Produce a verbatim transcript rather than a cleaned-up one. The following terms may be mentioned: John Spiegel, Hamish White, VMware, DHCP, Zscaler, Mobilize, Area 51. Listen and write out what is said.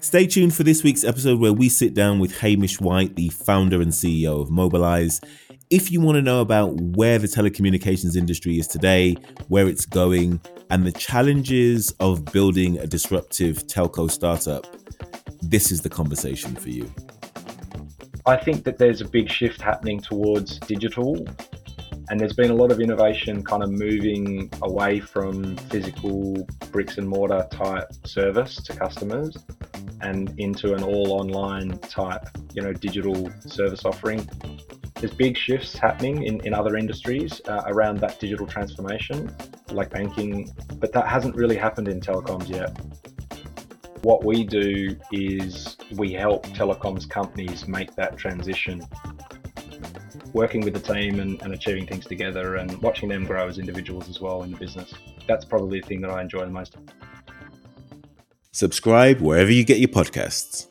Stay tuned for this week's episode where we sit down with Hamish White, the founder and C E O of Mobilize. If you want to know about where the telecommunications industry is today, where it's going, and the challenges of building a disruptive telco startup, this is the conversation for you. I think that there's a big shift happening towards digital, and there's been a lot of innovation kind of moving away from physical bricks and mortar type service to customers and into an all online type, you know, digital service offering. There's big shifts happening in, in other industries uh, around that digital transformation, like banking, but that hasn't really happened in telecoms yet. What we do is we help telecoms companies make that transition, working with the team and, and achieving things together and watching them grow as individuals as well in the business. That's probably the thing that I enjoy the most. Subscribe wherever you get your podcasts.